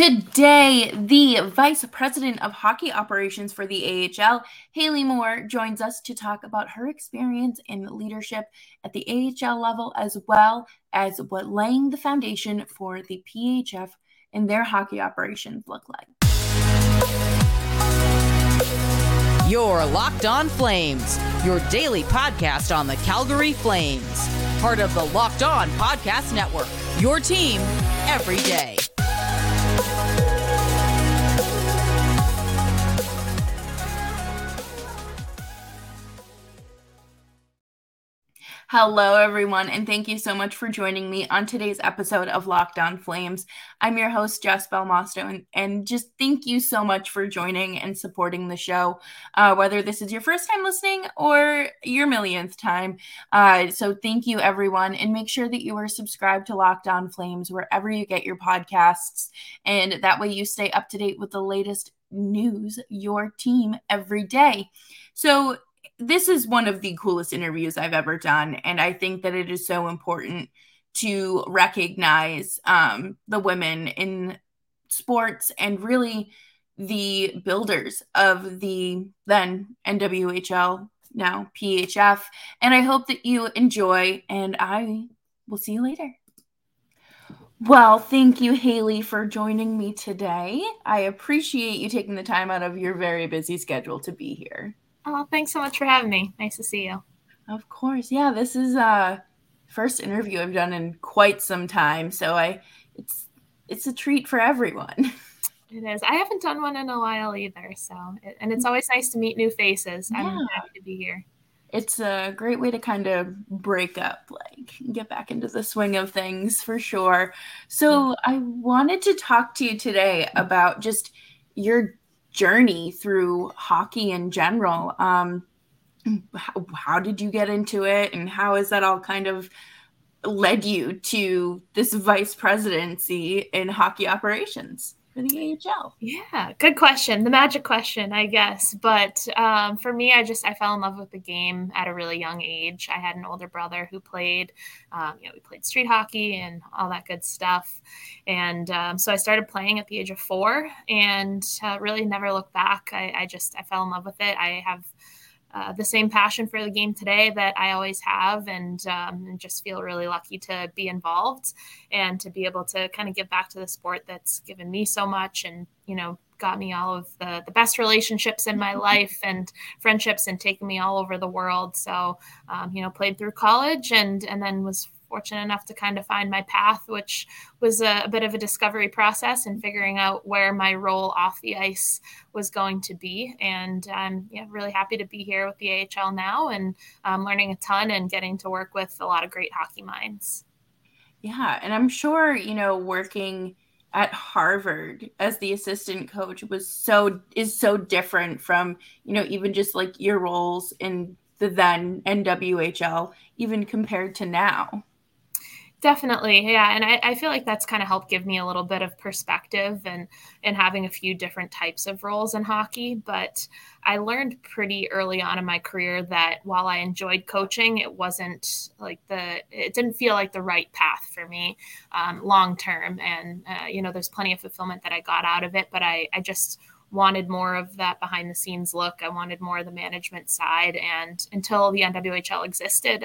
Today, the Vice President of Hockey Operations for the AHL, Hayley Moore, joins us to talk about her experience in leadership at the AHL level, as well as what laying the foundation for the PHF and their hockey operations look like. You're Locked On Flames, your daily podcast on the Calgary Flames. Part of the Locked On Podcast Network, your team every day. Hello, everyone, and thank you so much for joining me on today's episode of Locked On Flames. I'm your host, Jess Belmosto, and just thank you so much for joining and supporting the show, whether this is your first time listening or your millionth time. So thank you, everyone, and make sure that you are subscribed to Locked On Flames wherever you get your podcasts, and that way you stay up to date with the latest news, your team every day. So this is one of the coolest interviews I've ever done, and I think that it is so important to recognize the women in sports and really the builders of the then NWHL, now PHF, and I hope that you enjoy, and I will see you later. Well, thank you, Hayley, for joining me today. I appreciate you taking the time out of your very busy schedule to be here. Oh, thanks so much for having me. Nice to see you. Of course. Yeah, this is first interview I've done in quite some time, so it's a treat for everyone. It is. I haven't done one in a while either, and it's always nice to meet new faces. Yeah. I'm happy to be here. It's a great way to kind of break up, get back into the swing of things for sure. So I wanted to talk to you today about just your journey through hockey in general. How did you get into it, and how has that all kind of led you to this vice presidency in hockey operations for the AHL? Yeah, good question. The magic question, I guess. But for me, I fell in love with the game at a really young age. I had an older brother who played, we played street hockey and all that good stuff. And so I started playing at the age of 4 and really never looked back. I fell in love with it. I have the same passion for the game today that I always have, and just feel really lucky to be involved and to be able to kind of give back to the sport that's given me so much and, got me all of the best relationships in my life and friendships and taken me all over the world. So, played through college and then was fortunate enough to kind of find my path, which was a bit of a discovery process and figuring out where my role off the ice was going to be. And I'm really happy to be here with the AHL now, and learning a ton and getting to work with a lot of great hockey minds. Yeah. And I'm sure, working at Harvard as the assistant coach is so different from, even just your roles in the then NWHL, even compared to now. Definitely. Yeah. And I feel like that's kind of helped give me a little bit of perspective and having a few different types of roles in hockey. But I learned pretty early on in my career that while I enjoyed coaching, it wasn't it didn't feel like the right path for me long term. And, there's plenty of fulfillment that I got out of it, but I just wanted more of that behind the scenes look. I wanted more of the management side. And until the NWHL existed,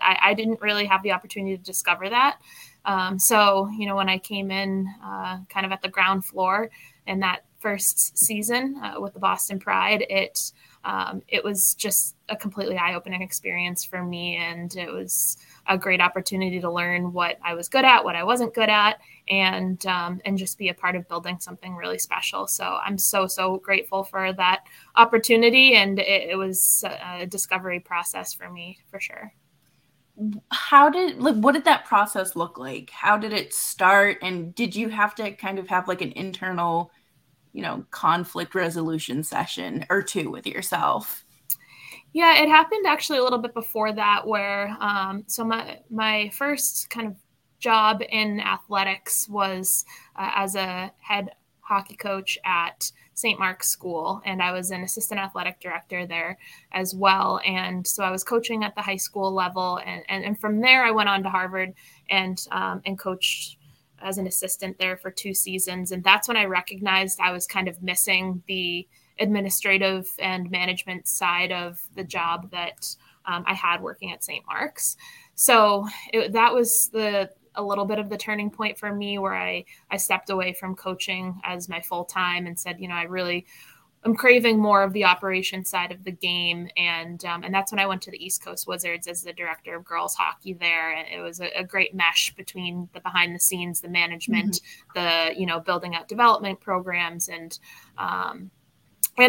I didn't really have the opportunity to discover that. So, when I came in kind of at the ground floor in that first season with the Boston Pride, it was just a completely eye-opening experience for me. And it was a great opportunity to learn what I was good at, what I wasn't good at, and just be a part of building something really special. So I'm so grateful for that opportunity. And it was a discovery process for me, for sure. What did that process look like? How did it start? And did you have to kind of have an internal, conflict resolution session or two with yourself? Yeah, it happened actually a little bit before that, where my first kind of job in athletics was as a head hockey coach at St. Mark's School, and I was an assistant athletic director there as well. And so I was coaching at the high school level, and from there I went on to Harvard and coached as an assistant there for 2 seasons. And that's when I recognized I was kind of missing the administrative and management side of the job that I had working at St. Mark's. So that was a little bit of the turning point for me, where I stepped away from coaching as my full time and said, I really am craving more of the operation side of the game. And that's when I went to the East Coast Wizards as the director of girls hockey there. And it was a great mesh between the behind the scenes, the management, mm-hmm. the, building out development programs and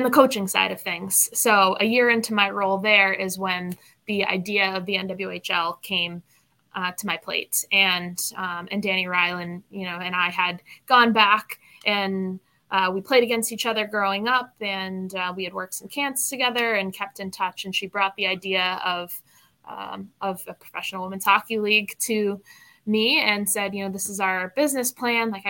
the coaching side of things. So a year into my role there is when the idea of the NWHL came to my plate, and Danny Ryland, and I had gone back and we played against each other growing up, and we had worked some camps together and kept in touch. And she brought the idea of a professional women's hockey league to me and said, this is our business plan. Like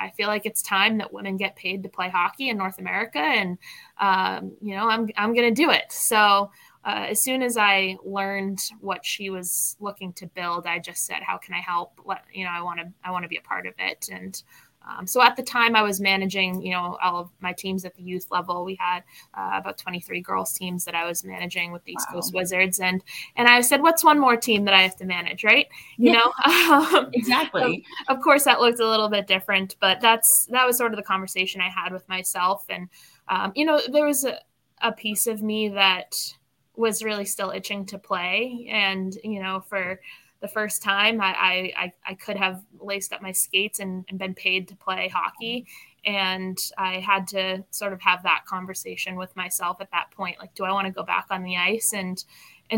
I feel like it's time that women get paid to play hockey in North America, and I'm going to do it. So. As soon as I learned what she was looking to build, I just said, how can I help? I want to be a part of it. And so at the time I was managing, all of my teams at the youth level. We had about 23 girls teams that I was managing with the East Coast Wizards. And I said, what's one more team that I have to manage, right? Exactly. Of course, that looked a little bit different, but that was sort of the conversation I had with myself. And, there was a piece of me that was really still itching to play. And, for the first time I could have laced up my skates and been paid to play hockey. And I had to sort of have that conversation with myself at that point. Like, do I want to go back on the ice and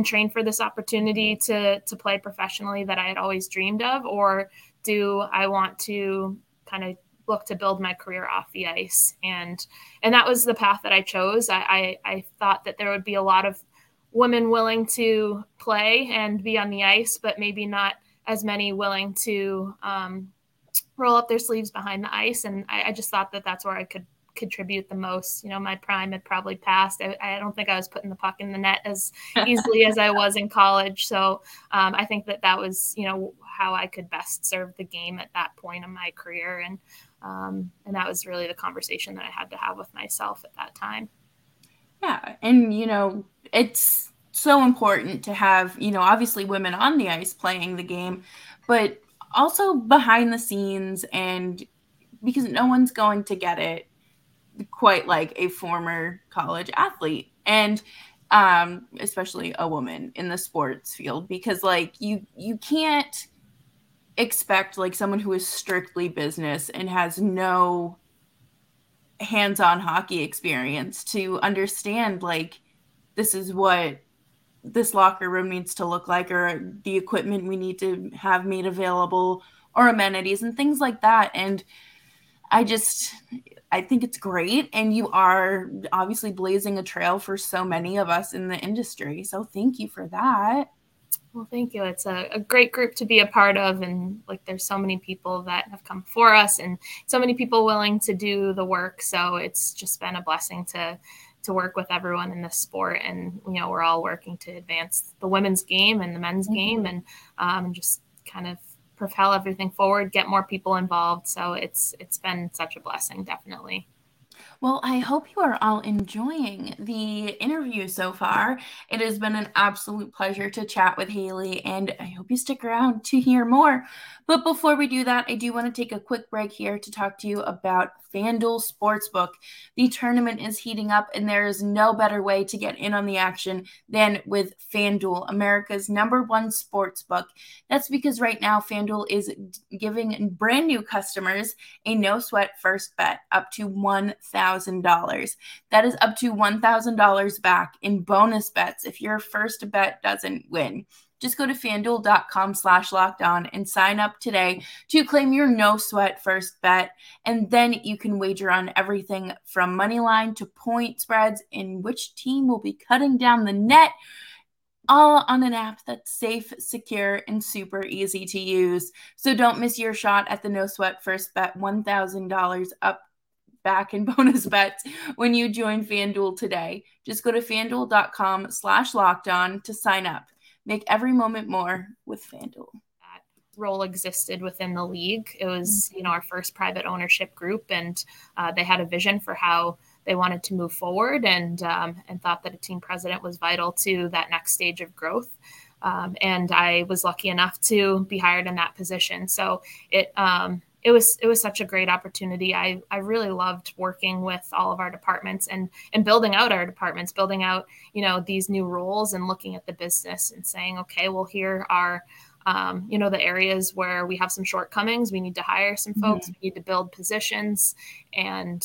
train for this opportunity to play professionally that I had always dreamed of, or do I want to kind of look to build my career off the ice? And that was the path that I chose. I thought that there would be a lot of women willing to play and be on the ice, but maybe not as many willing to roll up their sleeves behind the ice. And I just thought that that's where I could contribute the most. My prime had probably passed. I don't think I was putting the puck in the net as easily as I was in college. So I think that was, how I could best serve the game at that point in my career. And that was really the conversation that I had to have with myself at that time. Yeah. And, it's so important to have, obviously women on the ice playing the game, but also behind the scenes, and because no one's going to get it quite like a former college athlete, and especially a woman in the sports field, because like you can't expect like someone who is strictly business and has no hands-on hockey experience to understand like this is what this locker room needs to look like, or the equipment we need to have made available, or amenities and things like that. And I think it's great. And you are obviously blazing a trail for so many of us in the industry. So thank you for that. Well, thank you. It's a great group to be a part of. And like, there's so many people that have come before us and so many people willing to do the work. So it's just been a blessing to work with everyone in this sport. And, we're all working to advance the women's game and the men's mm-hmm. game, and just kind of propel everything forward, get more people involved. So it's been such a blessing, definitely. Well, I hope you are all enjoying the interview so far. It has been an absolute pleasure to chat with Hayley, and I hope you stick around to hear more. But before we do that, I do want to take a quick break here to talk to you about FanDuel Sportsbook. The tournament is heating up, and there is no better way to get in on the action than with FanDuel, America's #1 sportsbook. That's because right now FanDuel is giving brand new customers a no-sweat first bet up to $1,000. That is up to $1,000 back in bonus bets if your first bet doesn't win. Just go to fanduel.com/lockedon and sign up today to claim your no sweat first bet. And then you can wager on everything from money line to point spreads and which team will be cutting down the net, all on an app that's safe, secure, and super easy to use. So don't miss your shot at the no sweat first bet $1,000 up back in bonus bets when you join FanDuel today. Just go to fanduel.com/lockedon to sign up. Make every moment more with FanDuel. role existed within the league. It was, you know, our first private ownership group, and they had a vision for how they wanted to move forward, and thought that a team president was vital to that next stage of growth. And I was lucky enough to be hired in that position. So it was such a great opportunity. I really loved working with all of our departments and building out our departments, building out, you know, these new roles and looking at the business and saying, okay, well, here are, you know, the areas where we have some shortcomings. We need to hire some folks. We need to build positions. And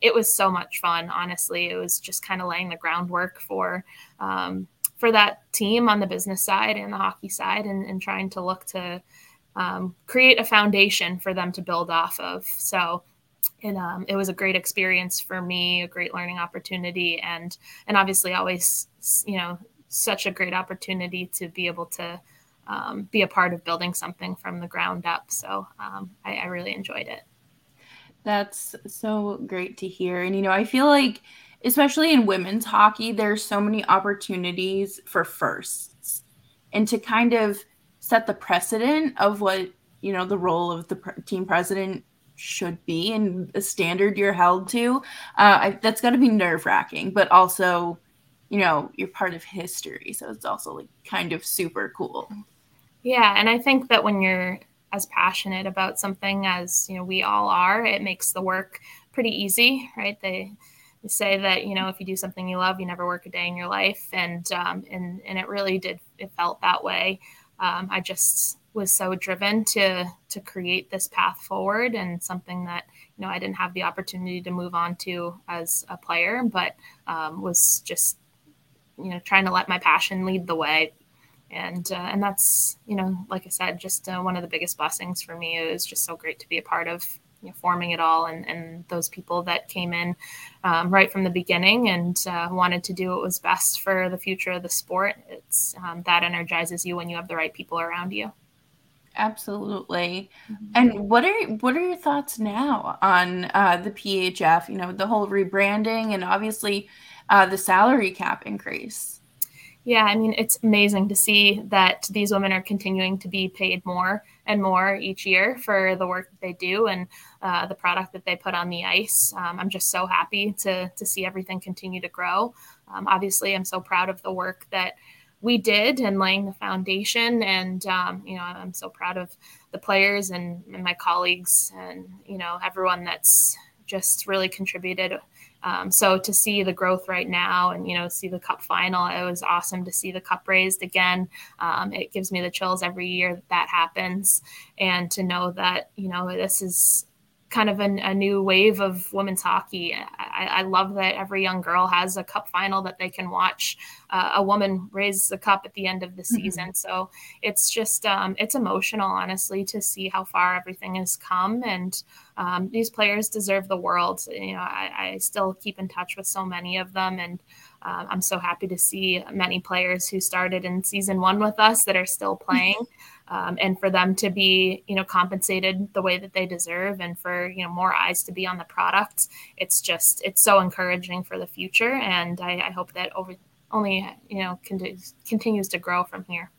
it was so much fun. Honestly, it was just kind of laying the groundwork for that team on the business side and the hockey side, and trying to look to create a foundation for them to build off of. So it was a great experience for me, a great learning opportunity, and obviously always, you know, such a great opportunity to be able to be a part of building something from the ground up. So I really enjoyed it. That's so great to hear. And, you know, I feel like, especially in women's hockey, there's so many opportunities for firsts, and to kind of set the precedent of what, you know, the role of the team president should be and the standard you're held to. That's got to be nerve wracking, but also, you know, you're part of history. So it's also like kind of super cool. Yeah. And I think that when you're as passionate about something as, you know, we all are, it makes the work pretty easy, right? They say that, you know, if you do something you love, you never work a day in your life. And it really did. It felt that way. I just was so driven to create this path forward, and something that, you know, I didn't have the opportunity to move on to as a player, but was just, you know, trying to let my passion lead the way. And that's, you know, like I said, just one of the biggest blessings for me. It was just so great to be a part of, you know, forming it all, and those people that came in right from the beginning and wanted to do what was best for the future of the sport. It's that energizes you when you have the right people around you. Absolutely. And what are your thoughts now on the PHF, you know, the whole rebranding and obviously the salary cap increase? Yeah, I mean, it's amazing to see that these women are continuing to be paid more and more each year for the work that they do and the product that they put on the ice. I'm just so happy to see everything continue to grow. Obviously, I'm so proud of the work that we did and laying the foundation. And, you know, I'm so proud of the players and my colleagues and, you know, everyone that's just really contributed. So to see the growth right now and, you know, see the cup final, it was awesome to see the cup raised again. It gives me the chills every year that happens. And to know that, you know, this is kind of a new wave of women's hockey. I love that every young girl has a cup final that they can watch a woman raise the cup at the end of the season. So it's just, it's emotional, honestly, to see how far everything has come. And these players deserve the world. You know, I still keep in touch with so many of them, and I'm so happy to see many players who started in season one with us that are still playing. And for them to be, you know, compensated the way that they deserve, and for, you know, more eyes to be on the product, it's so encouraging for the future. And I hope that continues to grow from here.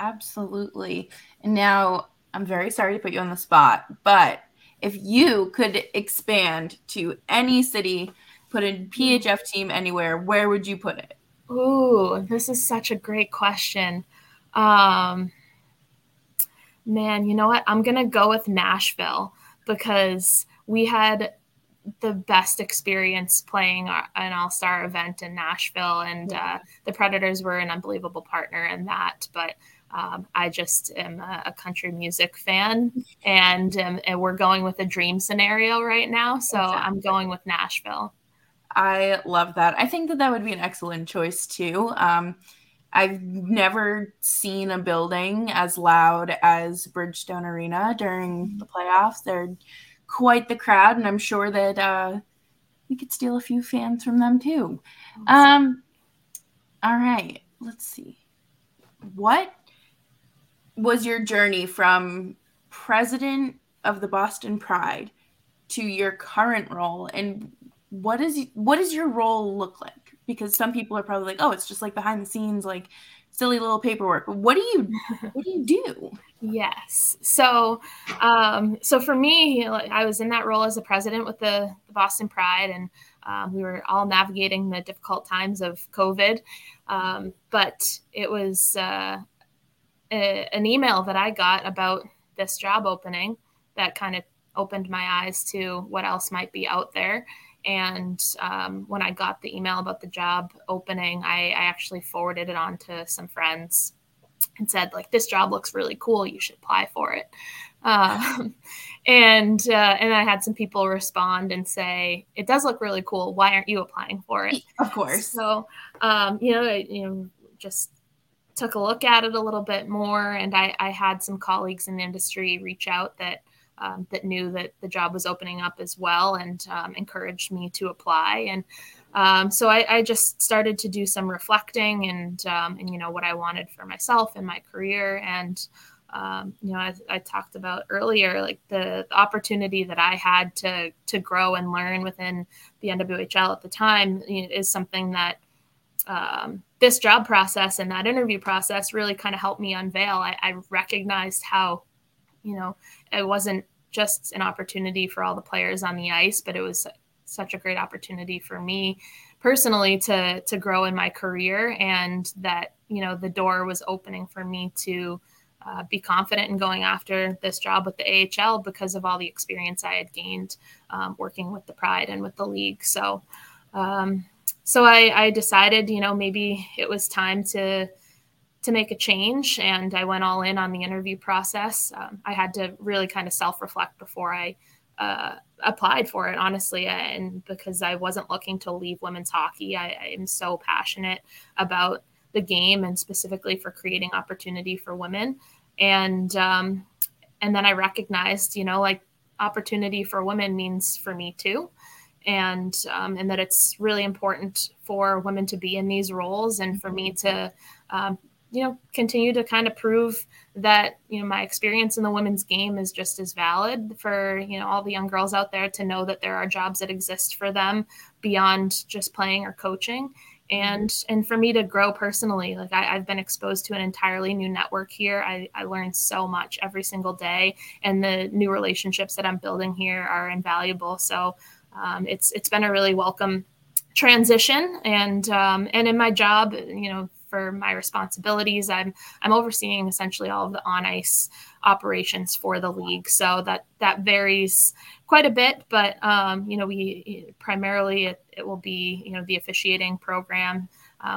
Absolutely. And now, I'm very sorry to put you on the spot, but if you could expand to any city, put a PHF team anywhere, where would you put it? Ooh, this is such a great question. Man, you know what? I'm going to go with Nashville, because we had the best experience playing an all-star event in Nashville, and the Predators were an unbelievable partner in that. But I just am a country music fan, and we're going with a dream scenario right now. So exactly. I'm going with Nashville. I love that. I think that would be an excellent choice too. I've never seen a building as loud as Bridgestone Arena during the playoffs. They're quite the crowd, and I'm sure that we could steal a few fans from them too. All right, let's see. What was your journey from president of the Boston Pride to your current role, and what does your role look like? Because some people are probably like, oh, it's just like behind the scenes, like silly little paperwork. What do you do? Yes. So for me, I was in that role as the president with the Boston Pride, and we were all navigating the difficult times of COVID. But it was an email that I got about this job opening that kind of opened my eyes to what else might be out there. And when I got the email about the job opening, I actually forwarded it on to some friends and said, like, this job looks really cool. You should apply for it. And I had some people respond and say, it does look really cool. Why aren't you applying for it? Of course. So, just took a look at it a little bit more. And I had some colleagues in the industry reach out that knew that the job was opening up as well, and encouraged me to apply. And so I just started to do some reflecting and what I wanted for myself and my career. And I talked about earlier, like the opportunity that I had to grow and learn within the NWHL at the time is something that this job process and that interview process really kind of helped me unveil. I recognized how, it wasn't just an opportunity for all the players on the ice, but it was such a great opportunity for me personally to grow in my career, and that, the door was opening for me to be confident in going after this job with the AHL because of all the experience I had gained working with the Pride and with the league. So, I decided, maybe it was time to make a change. And I went all in on the interview process. I had to really kind of self-reflect before I applied for it, honestly. And because I wasn't looking to leave women's hockey, I am so passionate about the game and specifically for creating opportunity for women. And then I recognized, opportunity for women means for me too. And that it's really important for women to be in these roles, and for me to, continue to kind of prove that, my experience in the women's game is just as valid for, all the young girls out there to know that there are jobs that exist for them beyond just playing or coaching. And for me to grow personally, like I've been exposed to an entirely new network here. I learned so much every single day, and the new relationships that I'm building here are invaluable. So it's been a really welcome transition. And in my job, for my responsibilities, I'm overseeing essentially all of the on-ice operations for the league. So that varies quite a bit, but we primarily it will be the officiating program.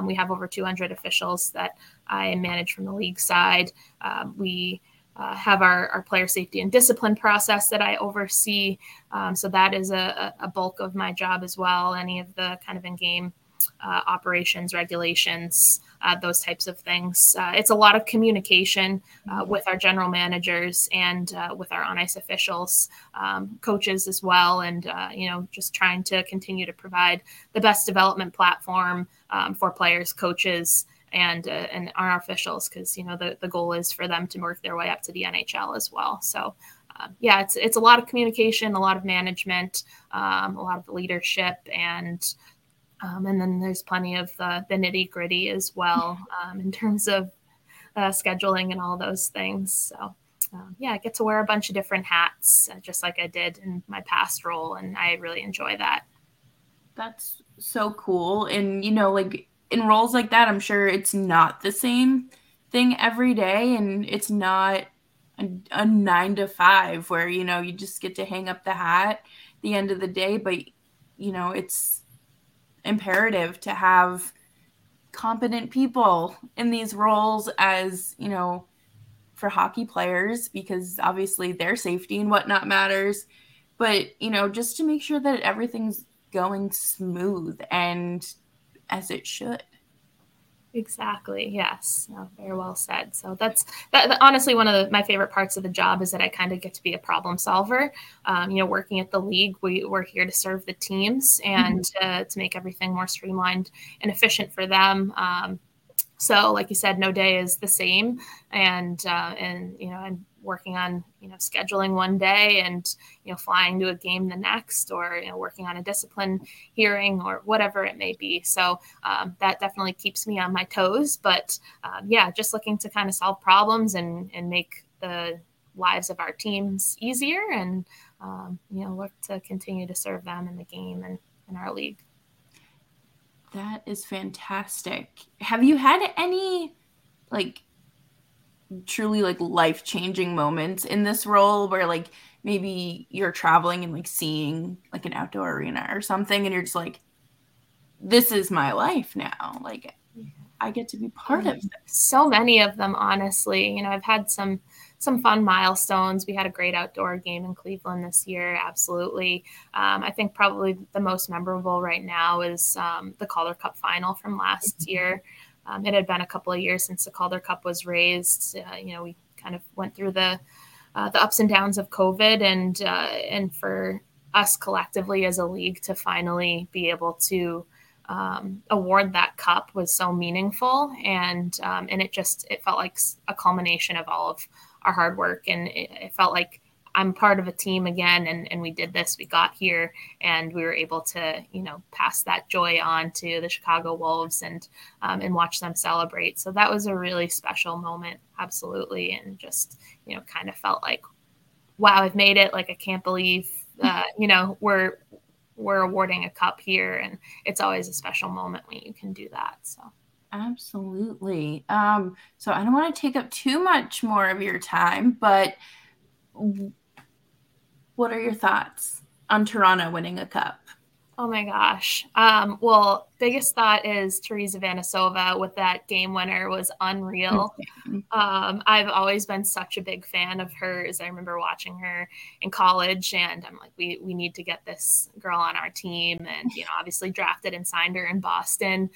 We have over 200 officials that I manage from the league side. We have our player safety and discipline process that I oversee. So that is a bulk of my job as well. Any of the kind of in-game operations, regulations, those types of things. It's a lot of communication with our general managers and with our on-ice officials, coaches as well, and just trying to continue to provide the best development platform for players, coaches, and our officials, because the goal is for them to work their way up to the NHL as well. So it's a lot of communication, a lot of management, a lot of leadership, and then there's plenty of the nitty gritty as well, in terms of scheduling and all those things. So, I get to wear a bunch of different hats, just like I did in my past role. And I really enjoy that. That's so cool. And, like in roles like that, I'm sure it's not the same thing every day. And it's not a 9-to-5 where, you just get to hang up the hat at the end of the day. But, it's imperative to have competent people in these roles as, for hockey players, because obviously their safety and whatnot matters, but, just to make sure that everything's going smooth and as it should. Exactly. Yes. No, very well said. So that's honestly one of my favorite parts of the job is that I kind of get to be a problem solver. Working at the league, we're here to serve the teams and to make everything more streamlined and efficient for them. So like you said, no day is the same. And, you know, I'm working on, you know, scheduling one day and, you know, flying to a game the next, or, you know, working on a discipline hearing or whatever it may be. So that definitely keeps me on my toes, but yeah, just looking to kind of solve problems and make the lives of our teams easier and, you know, look to continue to serve them in the game and in our league. That is fantastic. Have you had any, like, truly, like, life-changing moments in this role where, like, maybe you're traveling and, like, seeing, like, an outdoor arena or something, and you're just like, this is my life now. Like, I get to be part of this. So many of them, honestly. You know, I've had some fun milestones. We had a great outdoor game in Cleveland this year. Absolutely. I think probably the most memorable right now is the Calder Cup final from last year. It had been a couple of years since the Calder Cup was raised. You know, we kind of went through the ups and downs of COVID, and for us collectively as a league to finally be able to award that cup was so meaningful. And it felt like a culmination of all of our hard work. And it felt like I'm part of a team again. And we did this, we got here, and we were able to, you know, pass that joy on to the Chicago Wolves and watch them celebrate. So that was a really special moment. Absolutely. And just, you know, kind of felt like, wow, I've made it. Like, I can't believe, you know, we're awarding a cup here, and it's always a special moment when you can do that. So. Absolutely. So I don't want to take up too much more of your time, but what are your thoughts on Toronto winning a cup? Oh my gosh. Well, biggest thought is Teresa Vanišová with that game winner was unreal. I've always been such a big fan of hers. I remember watching her in college, and I'm like, we need to get this girl on our team. And, you know, obviously drafted and signed her in Boston.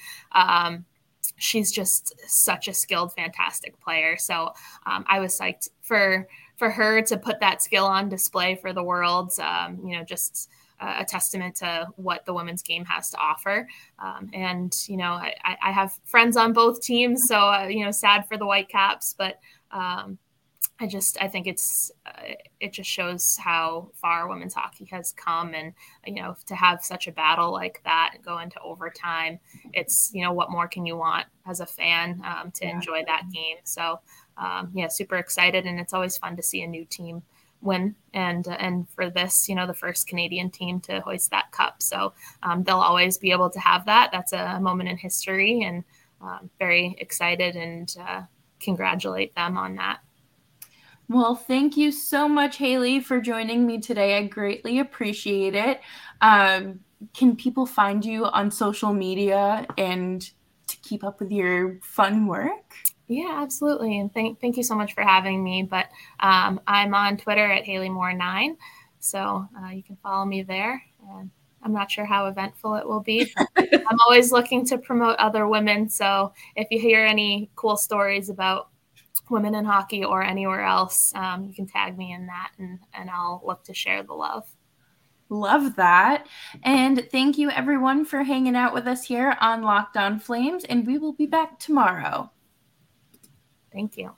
She's just such a skilled, fantastic player. So I was psyched for her to put that skill on display for the world. You know, just a testament to what the women's game has to offer. And, you know, I have friends on both teams, so, you know, sad for the Whitecaps, but I think it just shows how far women's hockey has come. And, you know, to have such a battle like that go into overtime, it's, you know, what more can you want as a fan to enjoy that game? So, yeah, super excited. And it's always fun to see a new team win, and for this, you know, the first Canadian team to hoist that cup. So they'll always be able to have that. That's a moment in history, and very excited and congratulate them on that. Well, thank you so much, Hayley, for joining me today. I greatly appreciate it. Can people find you on social media and to keep up with your fun work? Yeah, absolutely. And thank you so much for having me. But I'm on Twitter at Hayley Moore 9. So you can follow me there. And I'm not sure how eventful it will be. I'm always looking to promote other women. So if you hear any cool stories about women in hockey or anywhere else, you can tag me in that, and I'll look to share the love. Love that. And thank you, everyone, for hanging out with us here on Locked On Flames. And we will be back tomorrow. Thank you.